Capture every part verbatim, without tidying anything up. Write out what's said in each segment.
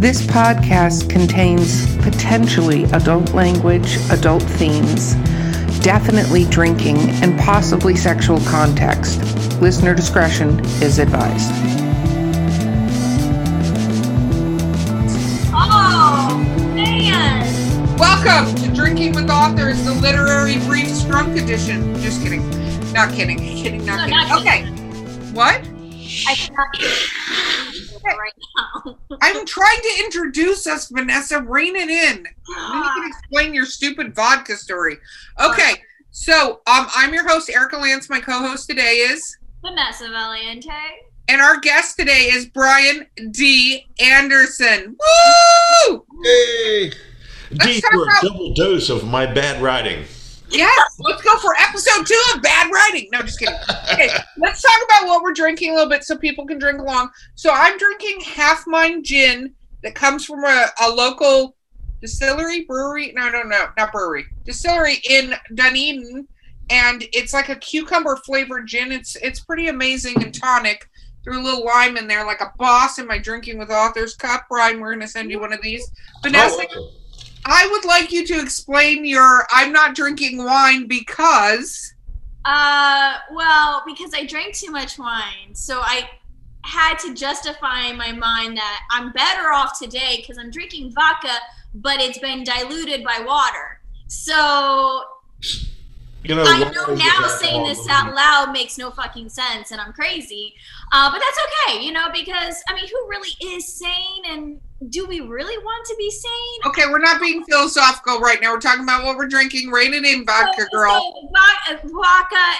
This podcast contains potentially adult language, adult themes, definitely drinking, and possibly sexual context. Listener discretion is advised. Oh, man! Welcome to Drinking with Authors, the Literary Briefs Drunk Edition. Just kidding. Not kidding. Kidding, not no, kidding. Not okay. Kidding. What? I cannot okay. Right now. I'm trying to introduce us, Vanessa. Rein it in. Then you can explain your stupid vodka story. Okay, so um, I'm your host, Erica Lance. My co-host today is Vanessa Valiente. And our guest today is Brian D. Anderson. Woo! Hey! Let's D for about- a double dose of my bad writing. Yes, let's go for episode two of Bad Writing. No, just kidding. Okay, let's talk about what we're drinking a little bit so people can drink along. So I'm drinking Half Mine Gin that comes from a, a local distillery, brewery. No, no, no, not brewery. Distillery in Dunedin, and it's like a cucumber flavored gin. It's it's pretty amazing and tonic. Threw a little lime in there, like a boss in my Drinking with Authors cup. Brian, we're gonna send you one of these. Vanessa. Oh. I would like you to explain your I'm not drinking wine because... Uh, well, because I drank too much wine. So I had to justify in my mind that I'm better off today because I'm drinking vodka, but it's been diluted by water. So you know, I know now saying this out loud makes no fucking sense and I'm crazy. Uh, but that's okay, you know, because, I mean, who really is sane and... Do we really want to be sane? Okay, we're not being philosophical right now. We're talking about what we're drinking. Rein it in, vodka girl. Vodka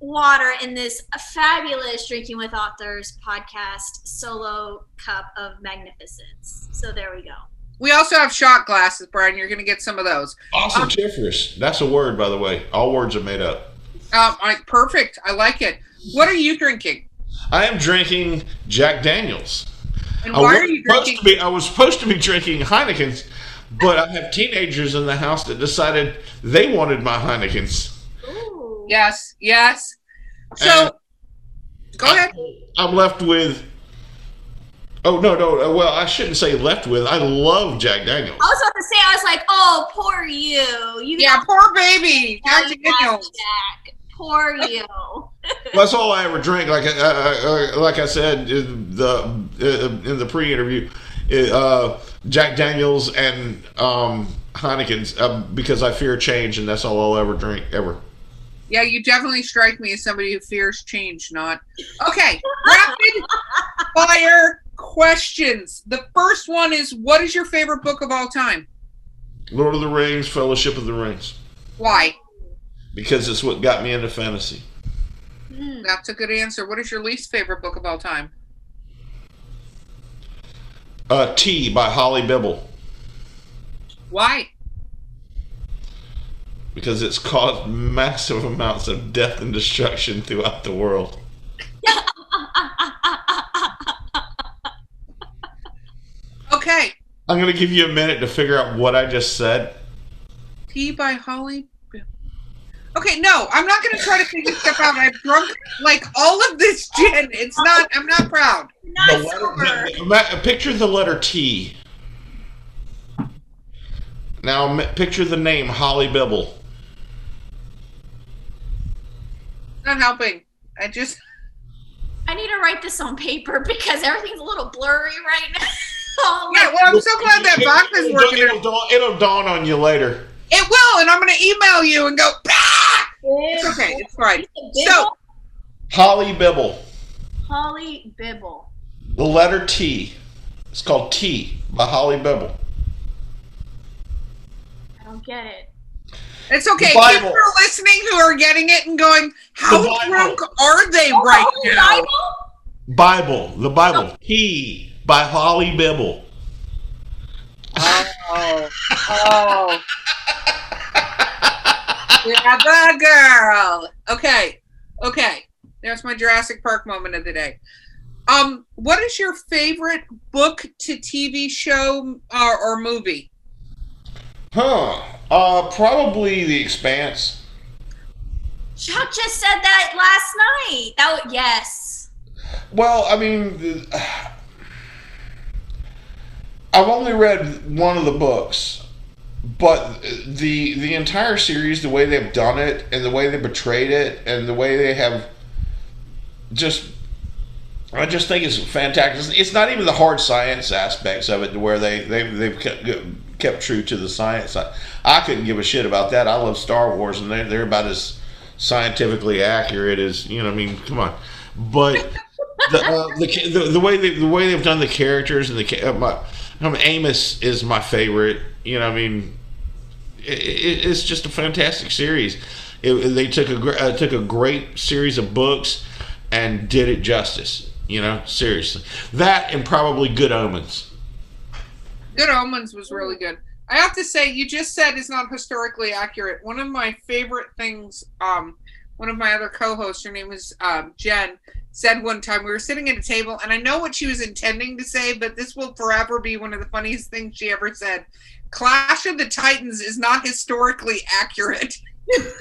water in this fabulous Drinking with Authors podcast solo cup of magnificence. So there we go. We also have shot glasses, Brian. You're going to get some of those. Ossiferous. Um, That's a word, by the way. All words are made up. Um, I, perfect. I like it. What are you drinking? I am drinking Jack Daniels. And why I, are you drinking? Be, I was supposed to be drinking Heineken's, but I have teenagers in the house that decided they wanted my Heineken's. Ooh. Yes, yes. So, and go ahead. I, I'm left with, oh, no, no, well, I shouldn't say left with. I love Jack Daniels. I was about to say, I was like, oh, poor you. you yeah, poor baby. Jack Daniels. Jack. Poor you. That's all I ever drink. Like I, I, I, like I said in the in the pre-interview, uh, Jack Daniels and um, Heineken's uh, because I fear change, and that's all I'll ever drink ever. Yeah, you definitely strike me as somebody who fears change. Not okay. Rapid fire questions. The first one is: what is your favorite book of all time? Lord of the Rings, Fellowship of the Rings. Why? Because it's what got me into fantasy. Mm, that's a good answer. What is your least favorite book of all time? Uh, Tea by Holly Bibble. Why? Because it's caused massive amounts of death and destruction throughout the world. Okay. I'm going to give you a minute to figure out what I just said. Tea by Holly Okay, no, I'm not going to try to figure stuff out. I've drunk, like, all of this gin. It's not, I'm not proud. Not sober. Picture the letter T. Now, picture the name Holly Bibble. Not helping. I just... I need to write this on paper because everything's a little blurry right now. Oh, yeah, well, I'm so glad that vodka's working. It'll, it'll, it'll dawn on you later. It will, and I'm going to email you and go, bah! It's okay, it's fine. So, Holly Bibble. Holly Bibble. The letter T. It's called T by Holly Bibble. I don't get it. It's okay. People are listening who are getting it and going, how drunk are they oh, right the now? Bible? Bible. The Bible. Oh. T by Holly Bibble. Oh. Oh. Yeah, the girl. Okay, okay. There's my Jurassic Park moment of the day. Um, what is your favorite book to T V show or, or movie? Huh. Uh, probably The Expanse. Chuck just said that last night. That was, yes. Well, I mean, I've only read one of the books, but the the entire series, the way they've done it, and the way they betrayed it, and the way they have just, I just think it's fantastic. It's not even the hard science aspects of it where they, they, they've kept, kept true to the science. I, I couldn't give a shit about that. I love Star Wars, and they're, they're about as scientifically accurate as, you know, I mean, come on. But the, uh, the, the the way they, the way they've done the characters and the uh, my, I mean, Amos is my favorite. You know, I mean, it, it, it's just a fantastic series. It, they took a uh, took a great series of books and did it justice. You know, seriously, that and probably Good Omens. Good Omens was really good. I have to say, you just said it's not historically accurate. One of my favorite things. Um, one of my other co-hosts, her name was um, Jen, said one time, we were sitting at a table, and I know what she was intending to say, but this will forever be one of the funniest things she ever said. Clash of the Titans is not historically accurate. And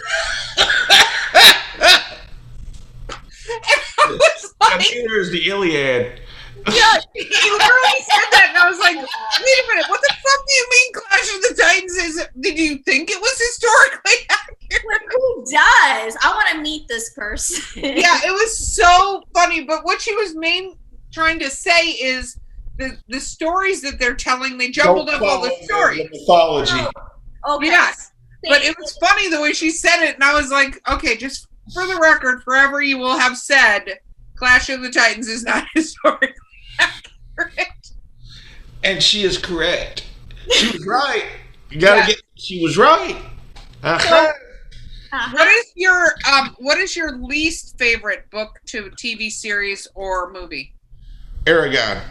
I was like... Computer is the Iliad. Yeah, he literally said that, and I was like, wait a minute, what the fuck do you mean Clash of the Titans is, did you think it was historically accurate? Who does? I want to meet this person. Yeah, it was so funny, but what she was main trying to say is the, the stories that they're telling, they jumbled up all the stories. The mythology. Oh, okay. Yes, but it was funny the way she said it, and I was like, okay, just for the record, forever you will have said Clash of the Titans is not historically accurate. And she is correct. She was right. You gotta yeah. get. She was right. Uh-huh. Uh-huh. What is your um? What is your least favorite book to T V series or movie? Eragon.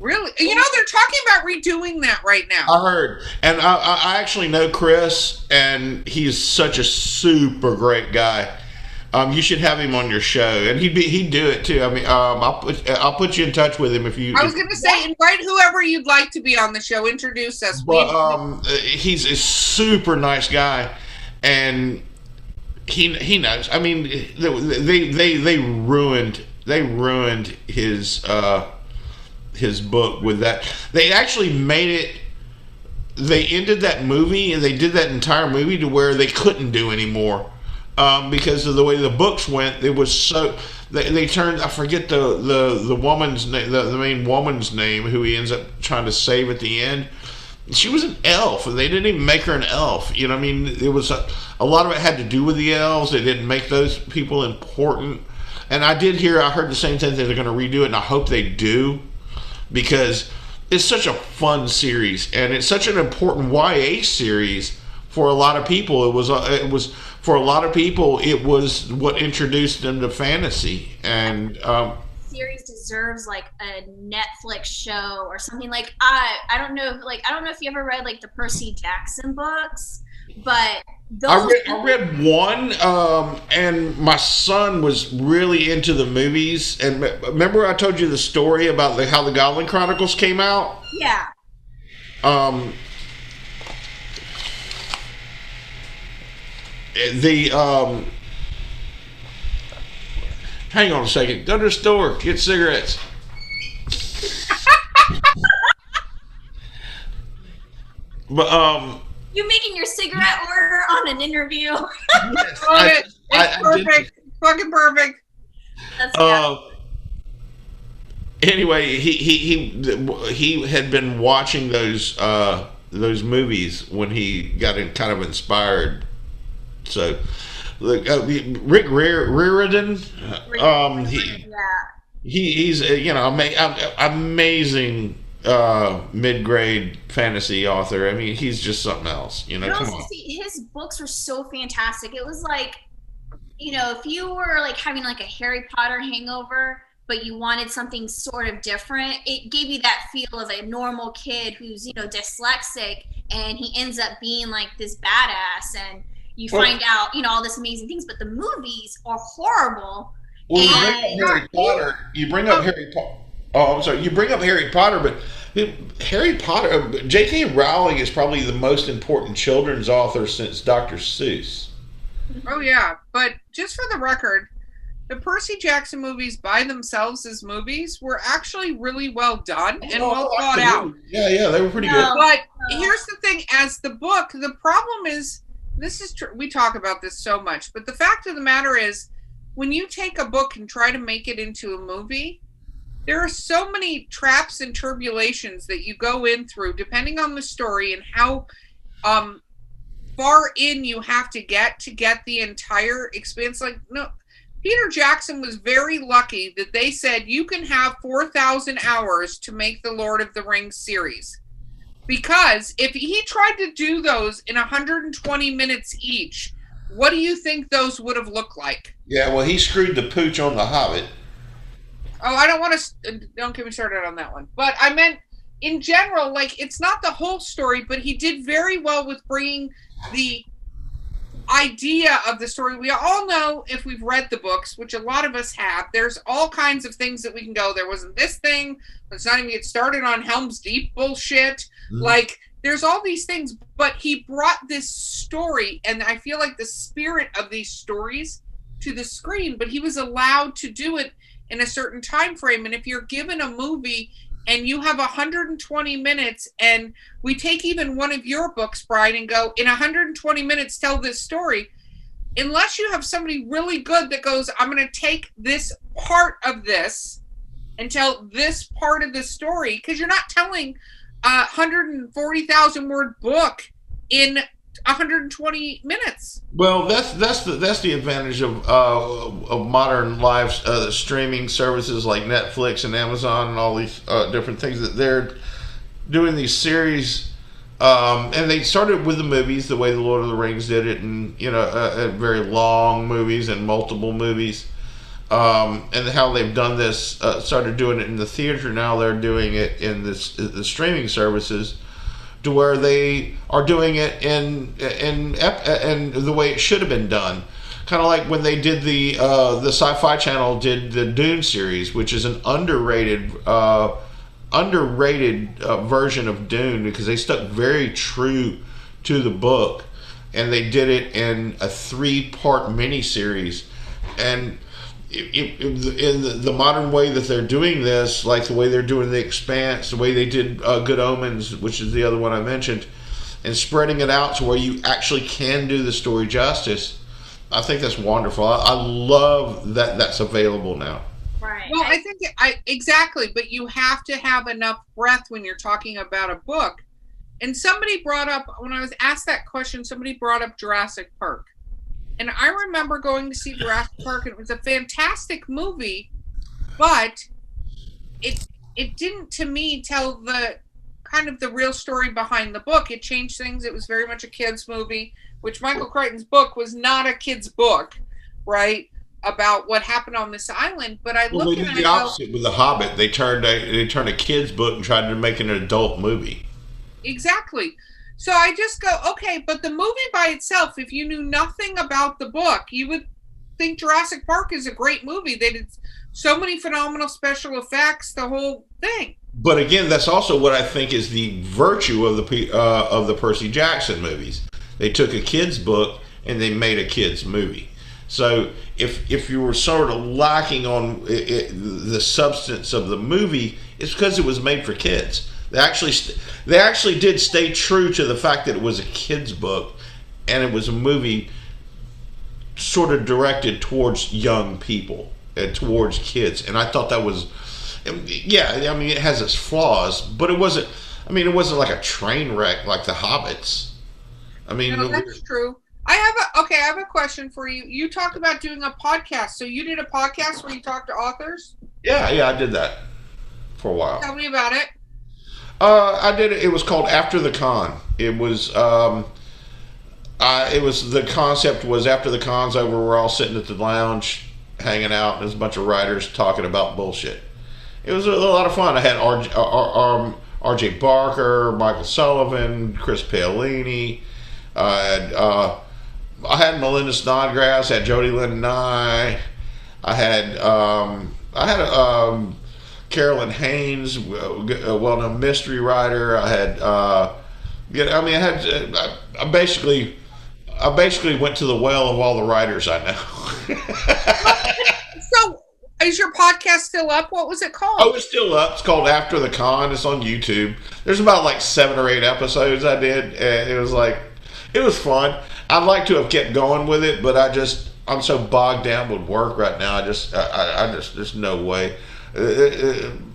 Really? You know they're talking about redoing that right now. I heard, and I, I actually know Chris, and he's such a super great guy. Um, you should have him on your show, and he'd be he'd do it too. I mean, um, I'll put I'll put you in touch with him if you. I was going to say invite whoever you'd like to be on the show. Introduce us. But um, he's a super nice guy, and he he knows. I mean, they they they ruined they ruined his uh, his book with that. They actually made it. They ended that movie, and they did that entire movie to where they couldn't do anymore. Um, because of the way the books went, it was so they, they turned. I forget the the the woman's name, the, the main woman's name, who he ends up trying to save at the end. She was an elf, and they didn't even make her an elf. You know, I mean, it was a, a lot of it had to do with the elves. They didn't make those people important. And I did hear, I heard the same thing that they're going to redo it, and I hope they do, because it's such a fun series, and it's such an important Y A series for a lot of people. It was it was. For a lot of people, it was what introduced them to fantasy, and um, the series deserves like a Netflix show or something. Like I, I don't know, like I don't know if you ever read like the Percy Jackson books, but those I read, I read one, um, and my son was really into the movies. And remember, I told you the story about the, how the Godling Chronicles came out. Yeah. Um. The um, hang on a second. Go to the store, get cigarettes. But um, you making your cigarette order on an interview? Yes, I, it. It's I, perfect, I did. Fucking perfect. That's uh, anyway, he he he he had been watching those uh those movies when he got in, kind of inspired. So, look, uh, Rick Riordan, um, he, he he's you know ama- amazing uh, mid-grade fantasy author. I mean, he's just something else. You know, you come on. See, his books were so fantastic. It was like, you know, if you were like having like a Harry Potter hangover, but you wanted something sort of different, it gave you that feel of a normal kid who's you know dyslexic, and he ends up being like this badass and. You find well, out, you know, all this amazing things, but the movies are horrible. Well, and you bring up Harry Potter. You bring up oh. Harry Potter. Oh, I'm sorry. You bring up Harry Potter, but it, Harry Potter. J K. Rowling is probably the most important children's author since Doctor Seuss. Oh yeah, but just for the record, the Percy Jackson movies by themselves as movies were actually really well done and well thought out. Yeah, yeah, they were pretty good. But here's the thing, as the book, the problem is, this is tr- we talk about this so much, but the fact of the matter is, when you take a book and try to make it into a movie, there are so many traps and tribulations that you go in through, depending on the story and how um, far in you have to get to get the entire expanse. Like, no, Peter Jackson was very lucky that they said you can have four thousand hours to make the Lord of the Rings series. Because if he tried to do those in one hundred twenty minutes each, what do you think those would have looked like? Yeah, well, he screwed the pooch on The Hobbit. Oh, I don't want to, don't get me started on that one. But I meant, in general, like, it's not the whole story, but he did very well with bringing the idea of the story. We all know, if we've read the books, which a lot of us have, there's all kinds of things that we can go, there wasn't this thing, let's not even get started on Helm's Deep bullshit. Mm-hmm. Like, there's all these things, but he brought this story, and I feel like the spirit of these stories to the screen, but he was allowed to do it in a certain time frame. And if you're given a movie and you have one hundred twenty minutes, and we take even one of your books, Brian, and go, in one hundred twenty minutes, tell this story, unless you have somebody really good that goes, I'm going to take this part of this and tell this part of the story, because you're not telling a one hundred forty thousand word book in one hundred twenty minutes. Well, that's that's the that's the advantage of uh, of modern live uh, streaming services like Netflix and Amazon and all these uh, different things, that they're doing these series. Um, and they started with the movies the way the Lord of the Rings did it, and you know, uh, very long movies and multiple movies. Um, and how they've done this, uh, started doing it in the theater. Now they're doing it in this the streaming services, to where they are doing it in in and the way it should have been done, kind of like when they did the uh, the Sci-Fi Channel did the Dune series, which is an underrated uh, underrated uh, version of Dune, because they stuck very true to the book, and they did it in a three part miniseries. And It, it, in the, the modern way that they're doing this, like the way they're doing The Expanse, the way they did uh, Good Omens, which is the other one I mentioned, and spreading it out to where you actually can do the story justice, I think that's wonderful. I, I love that that's available now. Right. Well, I think I exactly, but you have to have enough breath when you're talking about a book. And somebody brought up, when I was asked that question, somebody brought up Jurassic Park. And I remember going to see Jurassic Park, and it was a fantastic movie, but it it didn't, to me, tell the kind of the real story behind the book. It changed things. It was very much a kid's movie, which Michael Crichton's book was not a kid's book, right, about what happened on this island. But I well, looked at it. They did the opposite go, with The Hobbit. They turned, a, they turned a kid's book and tried to make it an adult movie. Exactly. So I just go, okay, but the movie by itself, if you knew nothing about the book, you would think Jurassic Park is a great movie. They did so many phenomenal special effects, the whole thing. But again, that's also what I think is the virtue of the uh, of the Percy Jackson movies. They took a kid's book and they made a kid's movie. So if if you were sort of lacking on it, it, the substance of the movie, it's because it was made for kids. They actually, st- they actually did stay true to the fact that it was a kid's book, and it was a movie sort of directed towards young people and towards kids. And I thought that was, yeah, I mean, it has its flaws, but it wasn't. I mean, it wasn't like a train wreck like The Hobbits. I mean, no, that's true. I have a okay. I have a question for you. You talked about doing a podcast, so you did a podcast where you talked to authors. Yeah, yeah, I did that for a while. Tell me about it. Uh, I did it. It was called After the Con. It was, um, I, it was, the concept was after the con's over, we're all sitting at the lounge, hanging out, and there's a bunch of writers talking about bullshit. It was a, a lot of fun. I had R J Barker, Michael Sullivan, Chris Paolini. I had, uh, I had Melinda Snodgrass, I had Jody Lynn Nye. I had, um, I had, um, Carolyn Haynes, a well-known mystery writer. I had, uh, I mean, I had, I basically, I basically went to the well of all the writers I know. Is your podcast still up? What was it called? Oh, it's still up. It's called After the Con. It's on YouTube. There's about like seven or eight episodes I did. And it was like, it was fun. I'd like to have kept going with it, but I just, I'm so bogged down with work right now. I just, I, I just, there's no way. And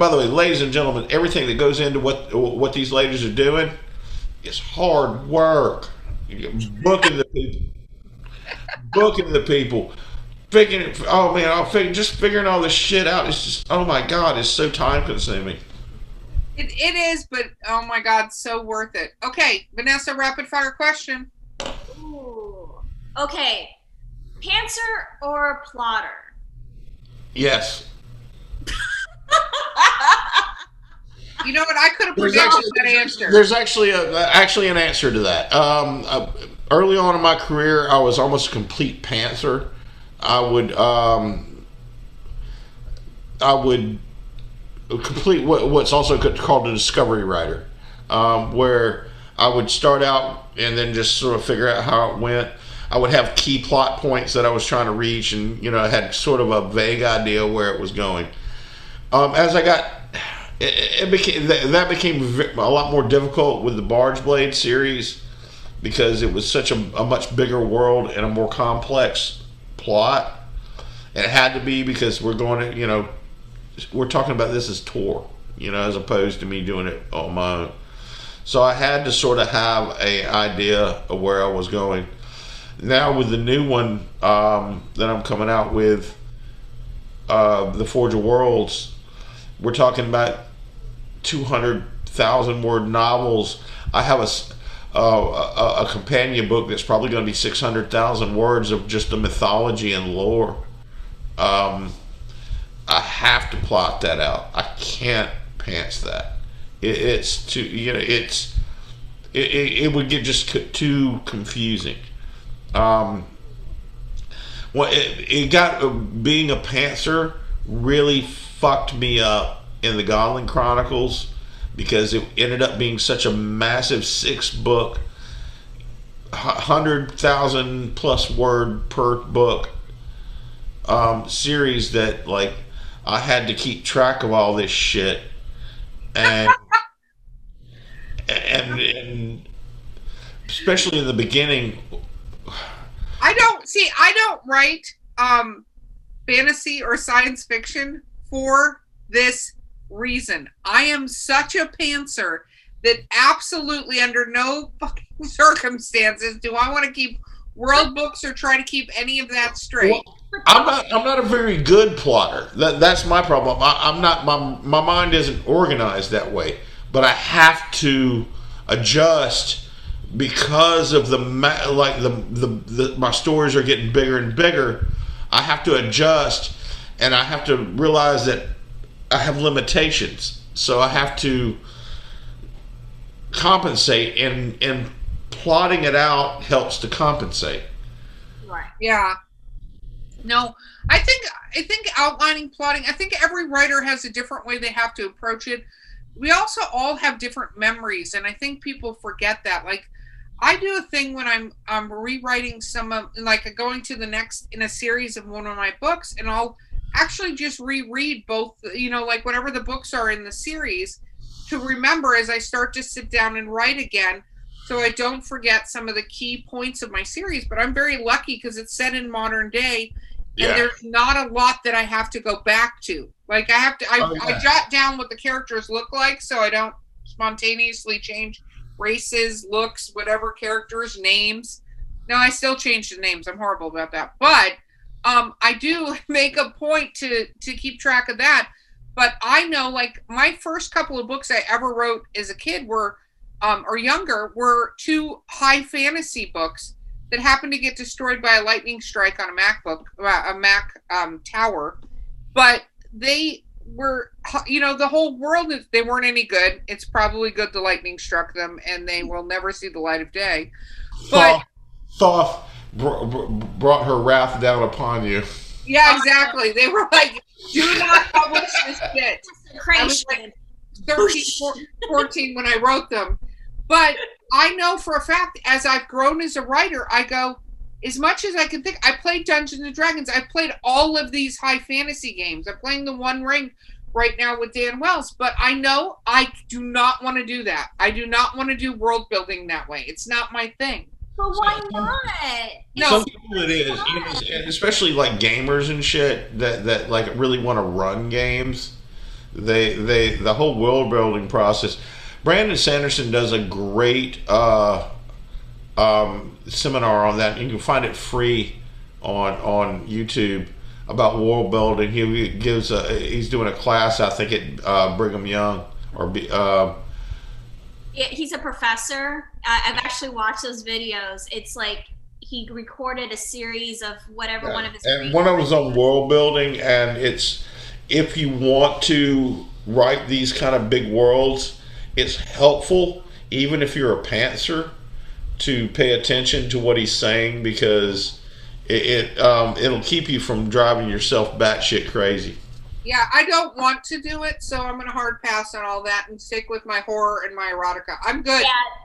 by the way, ladies and gentlemen, everything that goes into what what these ladies are doing is hard work. Booking the people. Booking the people. Figuring, oh man, I'll figure, just figuring all this shit out. It's just, oh my God, it's so time consuming. It, it is, but oh my God, so worth it. Okay, Vanessa, rapid fire question. Ooh. Okay, pantser or plotter? Yes. You know what? I could have predicted that answer. There's actually a actually an answer to that. Um, uh, early on in my career, I was almost a complete pantser. I would, um, I would complete what, what's also called a discovery writer, um, where I would start out and then just sort of figure out how it went. I would have key plot points that I was trying to reach, and you know, I had sort of a vague idea where it was going. Um, as I got, it, it became that became a lot more difficult with the Bard's Blade series because it was such a, a much bigger world and a more complex plot. And it had to be because we're going to, you know, we're talking about this as tour, you know, as opposed to me doing it on my own. So I had to sort of have a idea of where I was going. Now with the new one um, that I'm coming out with, uh, The Forge of Worlds, we're talking about two hundred thousand word novels. I have a Uh, a, a companion book that's probably going to be six hundred thousand words of just the mythology and lore. Um, I have to plot that out. I can't pants that. It, it's too, you know, it's it, it, it would get just co- too confusing. Um, well, it, it got uh, being a pantser really fucked me up in the Godling Chronicles, because it ended up being such a massive six book, one hundred thousand plus word per book um, series that like I had to keep track of all this shit. And, and, and especially in the beginning. I don't see, I don't write um, fantasy or science fiction for this reason. I am such a pantser that absolutely under no fucking circumstances do I want to keep world books or try to keep any of that straight. Well, I'm not. I'm not a very good plotter. That that's my problem. I, I'm not. My my mind isn't organized that way. But I have to adjust because of the like the the, the my stories are getting bigger and bigger. I have to adjust, and I have to realize that I have limitations, so I have to compensate, and and plotting it out helps to compensate. Right. Yeah. No, I think I think outlining, plotting, I think every writer has a different way they have to approach it. We also all have different memories, and I think people forget that. Like, I do a thing when I'm I'm rewriting some of, like going to the next in a series of one of my books, and I'll actually just reread both, you know, like whatever the books are in the series to remember as I start to sit down and write again, so I don't forget some of the key points of my series. But I'm very lucky because it's set in modern day, and yeah, there's not a lot that I have to go back to. Like I have to, I, oh, yeah. I jot down what the characters look like so I don't spontaneously change races, looks, whatever, characters, names. No, I still change the names. I'm horrible about that. But Um, I do make a point to, to keep track of that, but I know like my first couple of books I ever wrote as a kid were, um, or younger, were two high fantasy books that happened to get destroyed by a lightning strike on a MacBook, a Mac um, tower, but they were, you know, the whole world, they weren't any good. It's probably good the lightning struck them and they will never see the light of day. But Soft. Soft. Brought her wrath down upon you. Yeah, exactly. They were like, do not publish this shit. I was like thirteen, fourteen when I wrote them. But I know for a fact, as I've grown as a writer, I go, as much as I can think, I played Dungeons and Dragons. I played all of these high fantasy games. I'm playing the One Ring right now with Dan Wells, but I know I do not want to do that. I do not want to do world building that way. It's not my thing. But why not? No. Some people it is, you know, especially like gamers and shit that, that like really want to run games. They they the whole world building process. Brandon Sanderson does a great uh, um, seminar on that. You can find it free on on YouTube about world building. He gives a, he's doing a class I think at uh, Brigham Young or. Uh, He's a professor. I've actually watched those videos. It's like he recorded a series of whatever yeah. one of his. And one of them was on world building, and it's if you want to write these kind of big worlds, it's helpful even if you're a pantser to pay attention to what he's saying because it, it um, it'll keep you from driving yourself batshit crazy. Yeah, I don't want to do it, so I'm going to hard pass on all that and stick with my horror and my erotica. I'm good.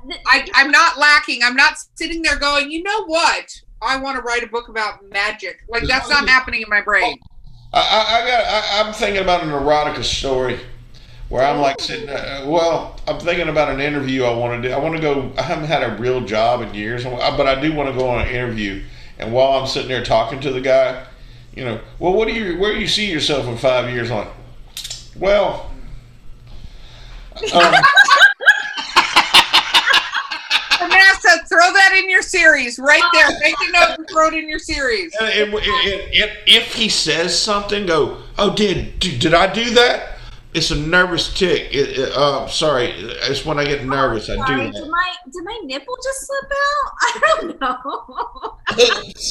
Yeah. I, I'm not lacking. I'm not sitting there going, you know what? I want to write a book about magic. Like, that's not happening in my brain. I, I got, I, I'm thinking about an erotica story where I'm like sitting, uh, well, I'm thinking about an interview I want to do. I want to go, I haven't had a real job in years, but I do want to go on an interview. And while I'm sitting there talking to the guy, you know, well, what do you, where do you see yourself in five years? Like, well, um, Vanessa, throw that in your series right there. Make a note and throw it in your series. And, and, and, and if he says something, go, oh, did did I do that? It's a nervous tick. It, it, uh, sorry, it's when I get nervous. Oh, I do that. Did my, did my nipple just slip out? I don't know.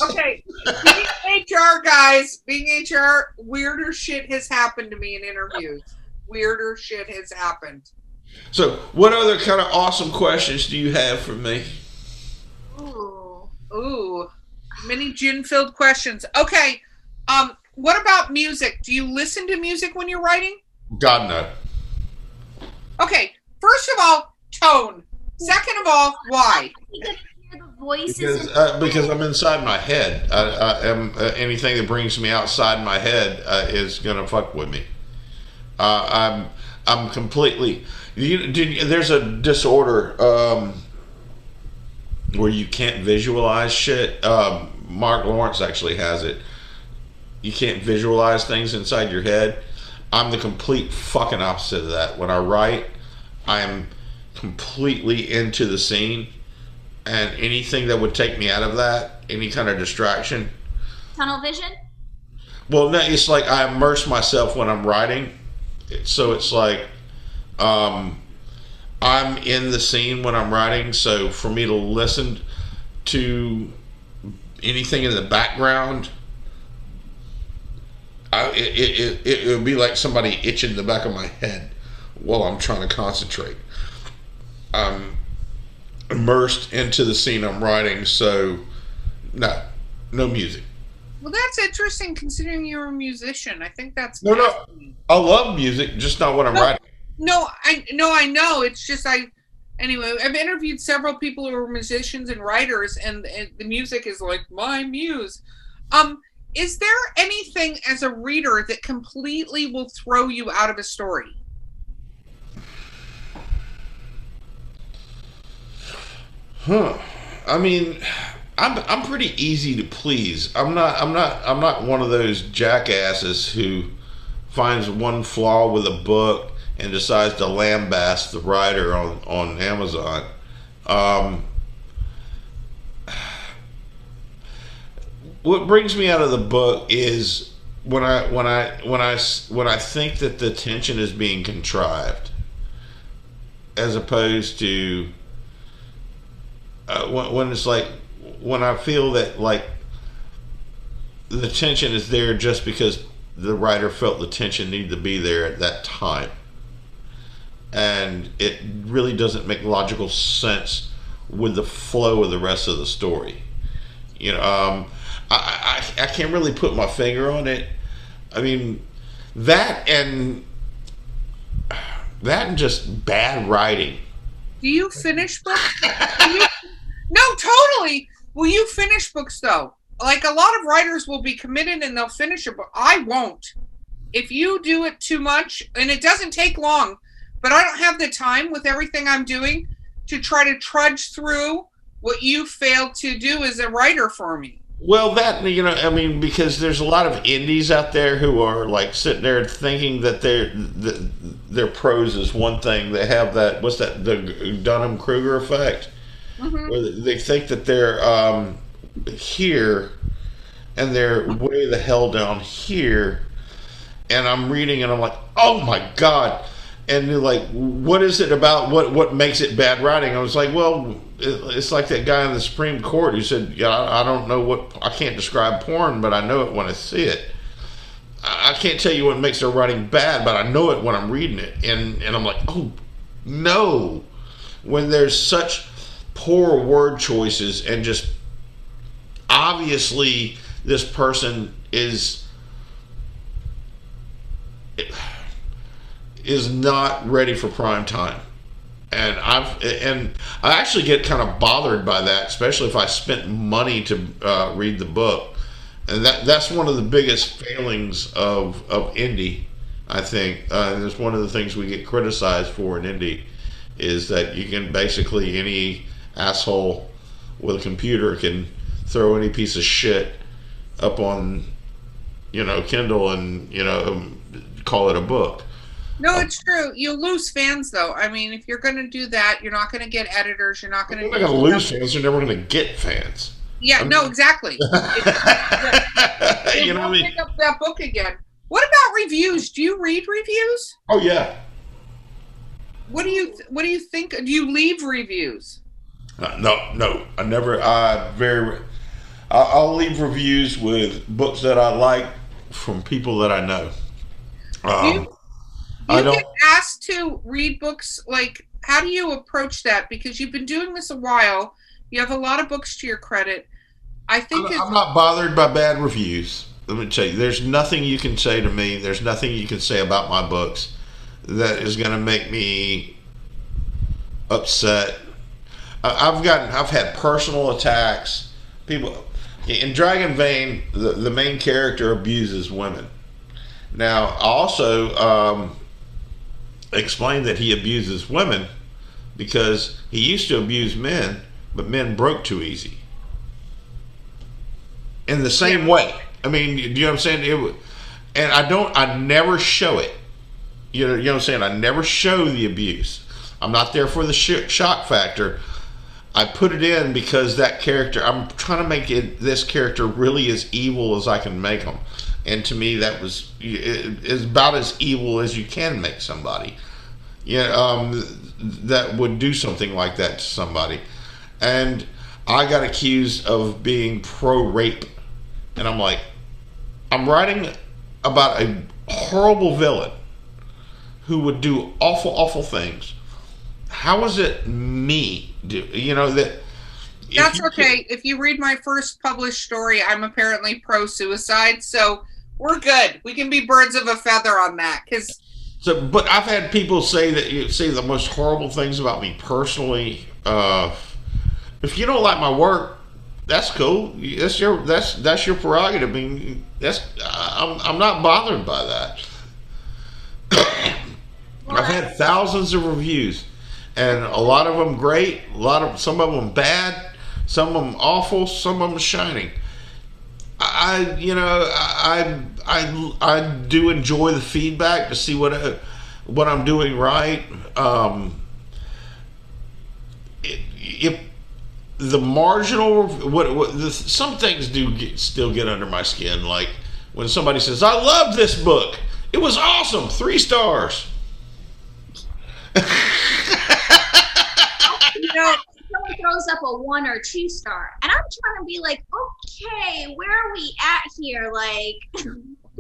Okay, being H R, guys, being H R, weirder shit has happened to me in interviews. Weirder shit has happened. So, what other kind of awesome questions do you have for me? Ooh, ooh, many gin-filled questions. Okay, um, what about music? Do you listen to music when you're writing? God, no. Okay, first of all, tone. Second of all, why? Because, uh, because I'm inside my head. I, I am, uh, anything that brings me outside my head uh, is gonna fuck with me. Uh, I'm I'm completely. You, did, there's a disorder um, where you can't visualize shit. Um, Mark Lawrence actually has it. You can't visualize things inside your head. I'm the complete fucking opposite of that. When I write, I am completely into the scene, and anything that would take me out of that, any kind of distraction. Tunnel vision? Well, no, it's like I immerse myself when I'm writing. So it's like um, I'm in the scene when I'm writing, so for me to listen to anything in the background, I, it, it, it, it would be like somebody itching the back of my head while I'm trying to concentrate. I'm immersed into the scene I'm writing, so no, no music. Well, that's interesting considering you're a musician. I think that's no, no. I love music, just not when I'm no, writing. No, I no, I know. It's just I. Anyway, I've interviewed several people who are musicians and writers, and, and the music is like my muse. Um. Is there anything as a reader that completely will throw you out of a story? Huh. I mean, I'm I'm pretty easy to please. I'm not I'm not I'm not one of those jackasses who finds one flaw with a book and decides to lambaste the writer on on Amazon. Um What brings me out of the book is when I when I when I when I think that the tension is being contrived, as opposed to uh, when, when it's like when I feel that like the tension is there just because the writer felt the tension needed to be there at that time, and it really doesn't make logical sense with the flow of the rest of the story, you know. Um, I, I I can't really put my finger on it. I mean, that and that and just bad writing. Do you finish books? Do you, no, totally. Will you finish books, though? Like, a lot of writers will be committed and they'll finish a book. I won't. If you do it too much, and it doesn't take long, but I don't have the time with everything I'm doing to try to trudge through what you failed to do as a writer for me. Well, that, you know, I mean, because there's a lot of indies out there who are, like, sitting there thinking that their the, their prose is one thing. They have that, what's that, the Dunham-Kruger effect? Mm-hmm. Where they think that they're um, here, and they're way the hell down here, and I'm reading, and I'm like, oh, my God. And they're like, what is it about, what, what makes it bad writing? I was like, well, it's like that guy in the Supreme Court who said, yeah, I don't know what, I can't describe porn, but I know it when I see it. I can't tell you what makes their writing bad, but I know it when I'm reading it. And, and I'm like, oh, no. When there's such poor word choices and just obviously this person is... It, is not ready for prime time, and I've and I actually get kind of bothered by that, especially if I spent money to uh, read the book, and that that's one of the biggest failings of of indie, I think. Uh, and it's one of the things we get criticized for in indie, is that you can basically any asshole with a computer can throw any piece of shit up on, you know, Kindle and, you know, call it a book. No, it's true. You lose fans, though. I mean, if you're going to do that, you're not going to get editors. You're not going to. You're not going to lose fans. You're never going to get fans. Yeah. I'm no. Not... Exactly. You know what I mean? Pick up that book again. What about reviews? Do you read reviews? Oh yeah. What do you What do you think? Do you leave reviews? Uh, no, no. I never. I very. I, I'll leave reviews with books that I like from people that I know. Um, you- You I don't, get asked to read books. Like, how do you approach that? Because you've been doing this a while. You have a lot of books to your credit. I think I'm, it's, I'm not bothered by bad reviews. Let me tell you, there's nothing you can say to me. There's nothing you can say about my books that is going to make me upset. I, I've gotten, I've had personal attacks. People in Dragon Vein, the, the main character abuses women. Now, also. Um, explained that he abuses women because he used to abuse men, but men broke too easy. In the same way. I mean, you know what I'm saying? It, and I don't, I never show it. You know, you know what I'm saying? I never show the abuse. I'm not there for the sh- shock factor. I put it in because that character, I'm trying to make it, this character really as evil as I can make him. And to me, that was it, it's about as evil as you can make somebody. Yeah, um, that would do something like that to somebody. And I got accused of being pro-rape. And I'm like, I'm writing about a horrible villain who would do awful, awful things. How is it me? Do, you know, that... That's if okay. Could, if you read my first published story, I'm apparently pro-suicide, so... We're good. We can be birds of a feather on that. Cause so, but I've had people say that you say the most horrible things about me personally. Uh, if you don't like my work, that's cool. That's your that's that's your prerogative. I mean, that's I'm I'm not bothered by that. Well, I've had thousands of reviews, and a lot of them great, a lot of some of them bad, some of them awful, some of them shining. I, you know, I, I, I do enjoy the feedback to see what, I, what I'm doing right. Um, if the marginal, what, what the, some things do get, still get under my skin. Like when somebody says, "I love this book. It was awesome. Three stars." You know, someone throws up a one or two star, and I'm trying to be like, okay, where are we at here? Like,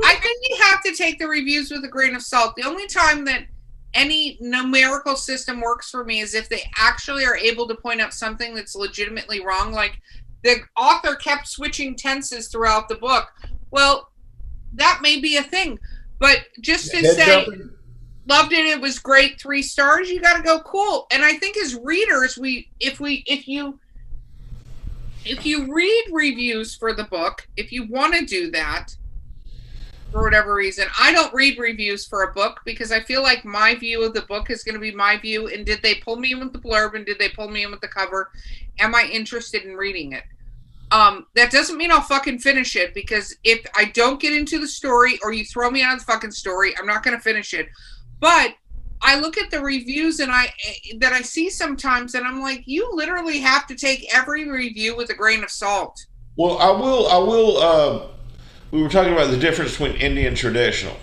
I think you have to take the reviews with a grain of salt. The only time that any numerical system works for me is if they actually are able to point out something that's legitimately wrong. Like, the author kept switching tenses throughout the book. Well, that may be a thing, but just to say... Loved it. It was great. Three stars. You got to go cool. And I think as readers, we, if we, if you if you read reviews for the book, if you want to do that, for whatever reason, I don't read reviews for a book because I feel like my view of the book is going to be my view. And did they pull me in with the blurb? And did they pull me in with the cover? Am I interested in reading it? Um, that doesn't mean I'll fucking finish it, because if I don't get into the story or you throw me out of the fucking story, I'm not going to finish it. But I look at the reviews and I that I see sometimes, and I'm like, you literally have to take every review with a grain of salt. Well, I will. I will. Uh, we were talking about the difference between Indian traditional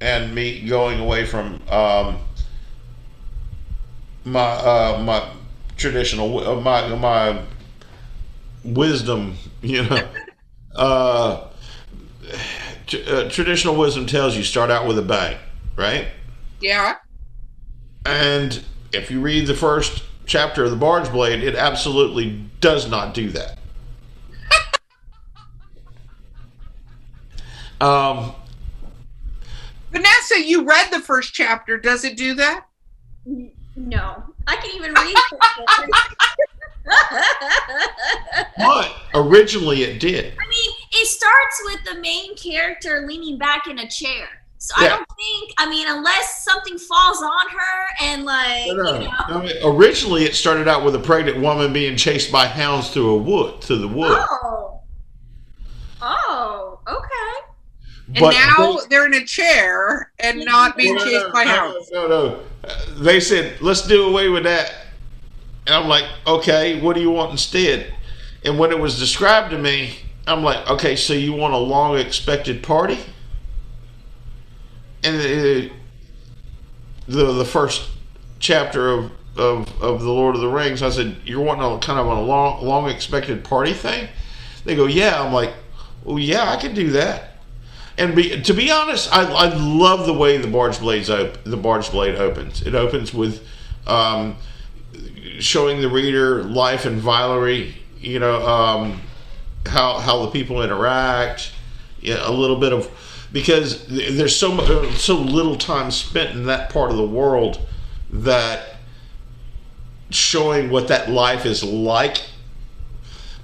and me going away from um, my uh, my traditional uh, my my wisdom. You know, uh, t- uh, traditional wisdom tells you start out with a bang, right? Yeah. And if you read the first chapter of The Bard's Blade, it absolutely does not do that. um, Vanessa, you read the first chapter. Does it do that? No. I can even read it. But originally it did. I mean, it starts with the main character leaning back in a chair. So yeah. I don't think, I mean, unless something falls on her and like, no, no. You know. I mean, originally it started out with a pregnant woman being chased by hounds through a wood, through the wood. Oh. Oh, okay. But and now they, they're in a chair and not being no, chased no, by no, hounds. No, no, no. Uh, they said, let's do away with that. And I'm like, okay, what do you want instead? And when it was described to me, I'm like, okay, so you want a long expected party? And the, the the first chapter of, of, of The Lord of the Rings, I said, you're wanting a kind of a long long expected party thing? They go, yeah. I'm like, oh yeah, I could do that. And be, to be honest, I, I love the way the Bard's Blade's op- the Bard's Blade opens. It opens with um, showing the reader life and Valyrie, you know, um, how how the people interact, yeah, a little bit of. Because there's so much, so little time spent in that part of the world that showing what that life is like.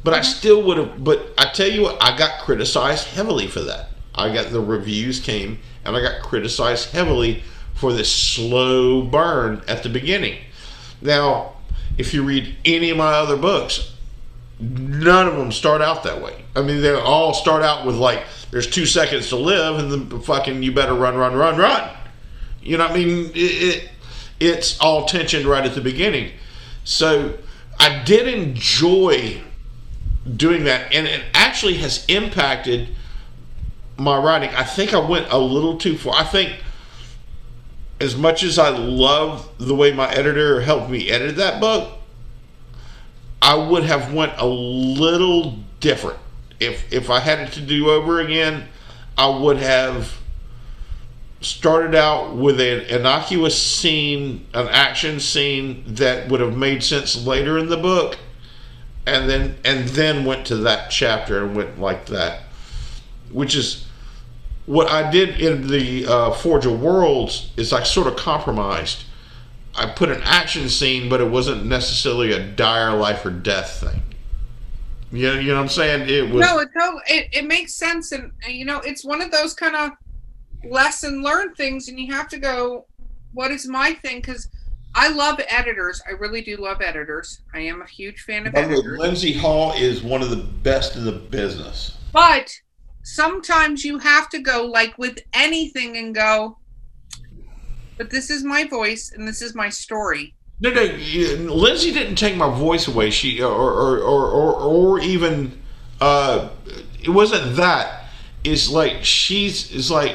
But I still would have. But I tell you what, I got criticized heavily for that. I got the reviews came and I got criticized heavily for this slow burn at the beginning. Now, if you read any of my other books, none of them start out that way. I mean, they all start out with like, there's two seconds to live, and the fucking you better run, run, run, run. You know what I mean? It, it it's all tension right at the beginning. So I did enjoy doing that, and it actually has impacted my writing. I think I went a little too far. I think as much as I love the way my editor helped me edit that book, I would have went a little different. If if I had it to do over again, I would have started out with an innocuous scene, an action scene that would have made sense later in the book, and then and then went to that chapter and went like that, which is what I did in the uh, Forge of Worlds. Is I sort of compromised. I put an action scene, but it wasn't necessarily a dire life or death thing. You know, you know what I'm saying? It was no, it, it it makes sense, and you know, it's one of those kind of lesson learned things, and you have to go, what is my thing? Because I love editors. I really do love editors. I am a huge fan of editors. Way, Lindsay Hall is one of the best in the business. But sometimes you have to go, like with anything, and go, but this is my voice, and this is my story. No, no. Lindsay didn't take my voice away. She, or, or, or, or, or even, uh, it wasn't that. It's like she's. It's like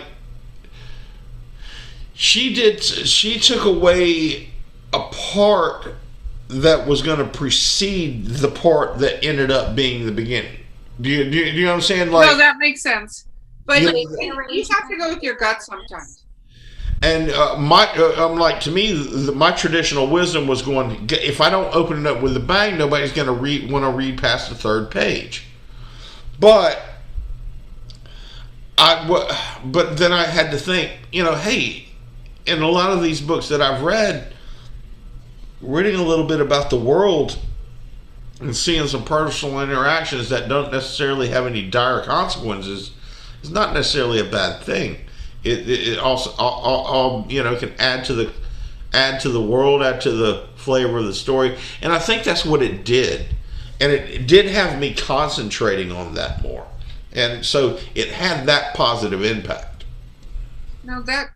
she did. She took away a part that was going to precede the part that ended up being the beginning. Do you, do you, do you know what I'm saying? Like, no, that makes sense. But you, know, you have to go with your gut sometimes. And uh, my, uh, I'm like, to me, the, my traditional wisdom was going, if I don't open it up with a bang, nobody's going to read, want to read past the third page. But I, but then I had to think, you know, hey, in a lot of these books that I've read, reading a little bit about the world and seeing some personal interactions that don't necessarily have any dire consequences is not necessarily a bad thing. It, it, it also, all, all, all, you know, can add to the, add to the world, add to the flavor of the story, and I think that's what it did. And it, it did have me concentrating on that more, and so it had that positive impact. Now that,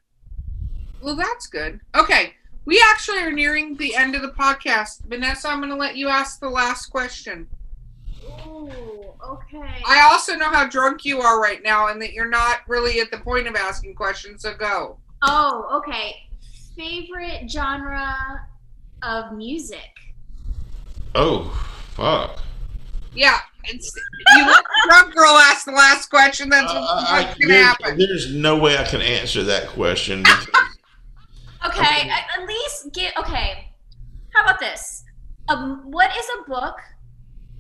well, that's good. Okay, we actually are nearing the end of the podcast, Vanessa. I'm going to let you ask the last question. Ooh, okay. I also know how drunk you are right now, and that you're not really at the point of asking questions. So go. Oh, okay. Favorite genre of music. Oh. Fuck. Yeah, it's, you let the drunk girl ask the last question. That's uh, what's going to happen. There's no way I can answer that question. Because, okay, I, at least get. Okay, how about this? Um, what is a book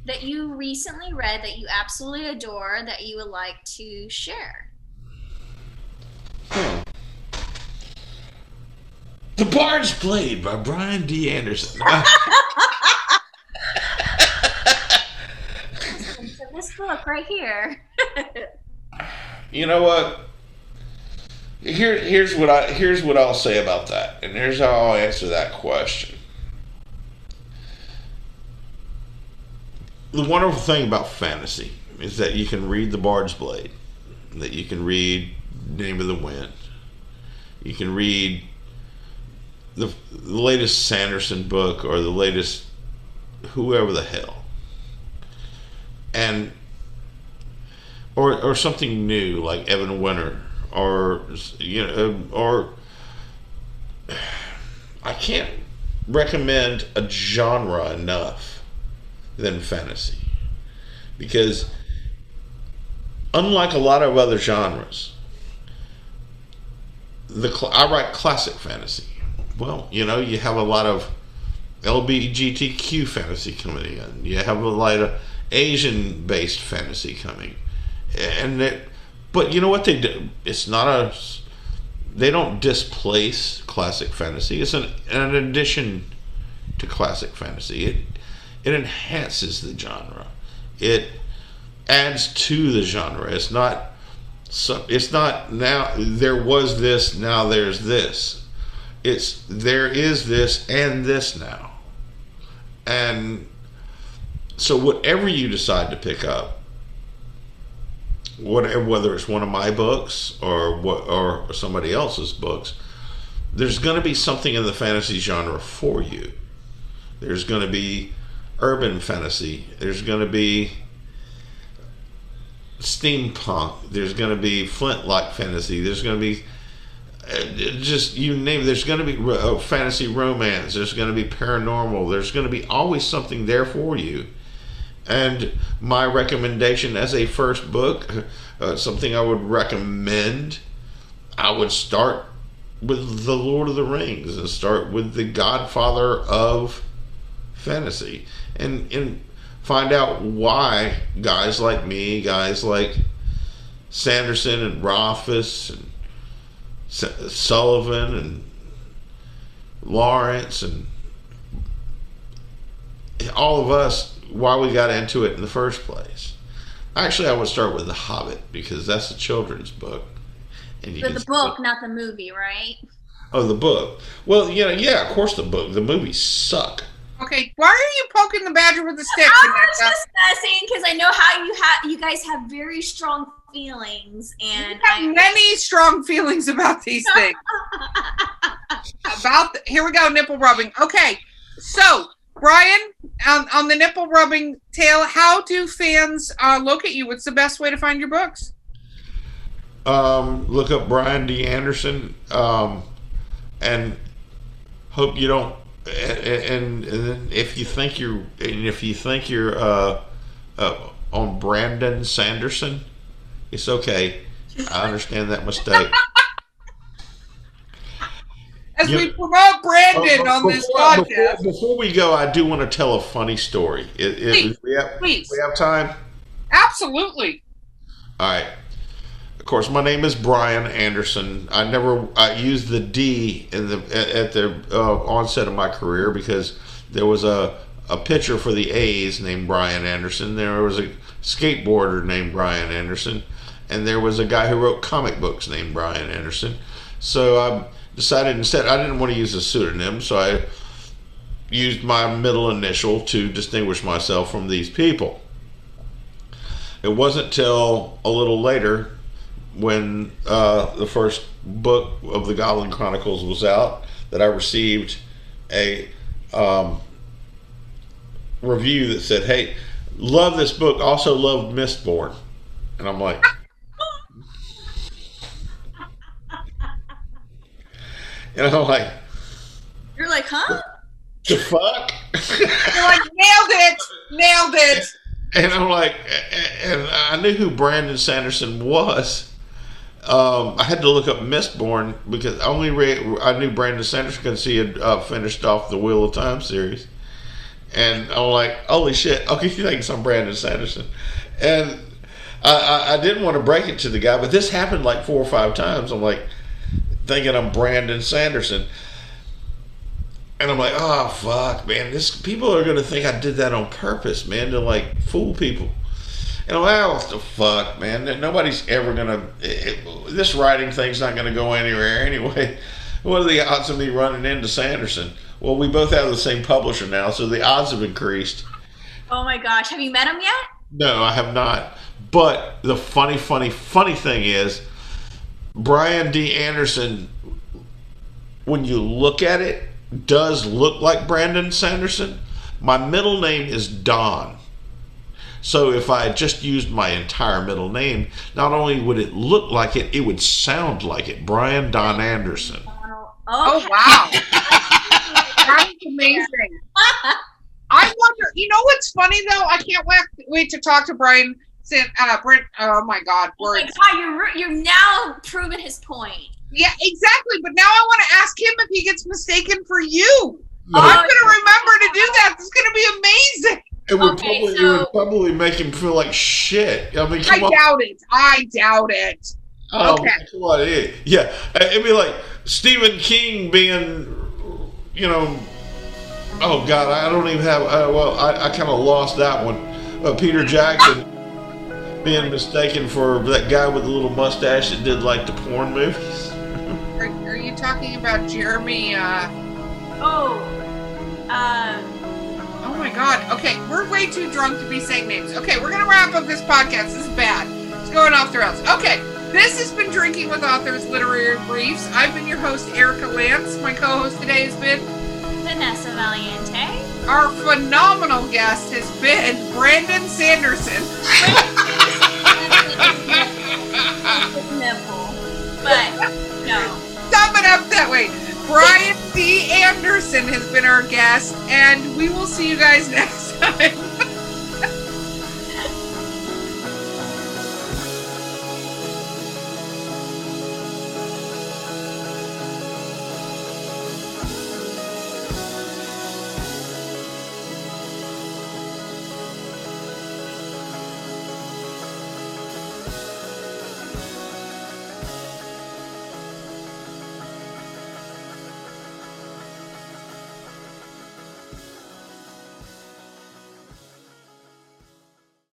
that you recently read that you absolutely adore that you would like to share? Hmm. The Bard's Blade by Brian D. Anderson. This book right here. You know what? Here, here's what I here's what I'll say about that, and here's how I'll answer that question. The wonderful thing about fantasy is that you can read The Bard's Blade, that you can read Name of the Wind, you can read the, the latest Sanderson book or the latest whoever the hell. And or or something new like Evan Winter, or you know, or I can't recommend a genre enough than fantasy, because unlike a lot of other genres, the I write classic fantasy. Well, you know, you have a lot of L G B T Q fantasy coming in. You have a lot of Asian-based fantasy coming, and it, but you know what they do? It's not a. They don't displace classic fantasy. It's an an addition to classic fantasy. It it enhances the genre. It adds to the genre. It's not. So it's not now. There was this. Now there's this. It's there is this and this now, and. So whatever you decide to pick up, whatever, whether it's one of my books or what, or somebody else's books, there's going to be something in the fantasy genre for you. There's going to be urban fantasy. There's going to be steampunk. There's going to be flintlock fantasy. There's going to be just you name it. There's going to be oh, fantasy romance. There's going to be paranormal. There's going to be always something there for you. And my recommendation as a first book, uh, something I would recommend, I would start with The Lord of the Rings and start with the Godfather of fantasy, and and find out why guys like me, guys like Sanderson and Rothfuss and Sullivan and Lawrence and all of us, why we got into it in the first place. Actually, I would start with The Hobbit, because that's a children's book. And you but the book, not the movie, right? Oh, the book. Well, you know, yeah, of course the book. The movies suck. Okay, why are you poking the badger with a stick? I was just saying, because I know how you have you guys have very strong feelings, and I have many strong feelings about these things. About the, here we go, nipple rubbing. Okay, so Brian, on, on the nipple rubbing tale, how do fans uh, look at you? What's the best way to find your books? Um, look up Brian D. Anderson, um, and hope you don't. And, and, and if you think you're, and if you think you're uh, uh, on Brandon Sanderson, it's okay. I understand that mistake. As you, we promote Brandon uh, uh, on before, this podcast, before, before we go, I do want to tell a funny story. It, it, please, we have, please. We have time? Absolutely. All right. Of course, my name is Brian Anderson. I never I used the D in the at the uh, onset of my career, because there was a a pitcher for the A's named Brian Anderson. There was a skateboarder named Brian Anderson. And there was a guy who wrote comic books named Brian Anderson. So I decided instead, I didn't want to use a pseudonym, so I used my middle initial to distinguish myself from these people. It wasn't till a little later when uh, the first book of the Godling Chronicles was out that I received a um, review that said, hey, love this book, also love Mistborn. And I'm like, and I'm like, you're like, huh? The fuck? You're like, nailed it, nailed it. And I'm like, and I knew who Brandon Sanderson was. Um, I had to look up Mistborn because only re- I knew Brandon Sanderson because he had uh, finished off the Wheel of Time series. And I'm like, holy shit, okay, thanks, I'm Brandon Sanderson. And I, I, I didn't want to break it to the guy, but this happened like four or five times. I'm like, thinking I'm Brandon Sanderson. And I'm like, oh, fuck, man. This people are going to think I did that on purpose, man, to, like, fool people. And I'm like, oh, what the fuck, man? Nobody's ever going to – this writing thing's not going to go anywhere anyway. What are the odds of me running into Sanderson? Well, we both have the same publisher now, so the odds have increased. Oh, my gosh. Have you met him yet? No, I have not. But the funny, funny, funny thing is Brian D. Anderson, when you look at it, does look like Brandon Sanderson. My middle name is Don. So if I just used my entire middle name, not only would it look like it, it would sound like it. Brian Don Anderson. Oh, oh wow. That's amazing. I wonder, you know what's funny though? I can't wait to talk to Brian. Uh, Brent, oh my God, words. Oh my God, you're, you're now proven his point. Yeah, exactly. But now I want to ask him if he gets mistaken for you. No. I'm going to remember to do that. It's going to be amazing. It would, okay, probably, so, it would probably make him feel like shit. I mean, come I on. doubt it. I doubt it. Um, okay. Come on, it, yeah, it'd be like Stephen King being, you know, oh God, I don't even have, uh, well, I, I kind of lost that one. Uh, Peter Jackson. Being mistaken for that guy with the little mustache that did like the porn movies. Are, are you talking about Jeremy? Uh... Oh, uh... oh my God. Okay, we're way too drunk to be saying names. Okay, we're gonna wrap up this podcast. This is bad. It's going off the rails. Okay, this has been Drinking with Authors Literary Briefs. I've been your host, Erica Lance. My co-host today has been Vanessa Valiente. Our phenomenal guest has been Brandon Sanderson. But no. Sum it up that way. Brian D. Anderson has been our guest, and we will see you guys next time.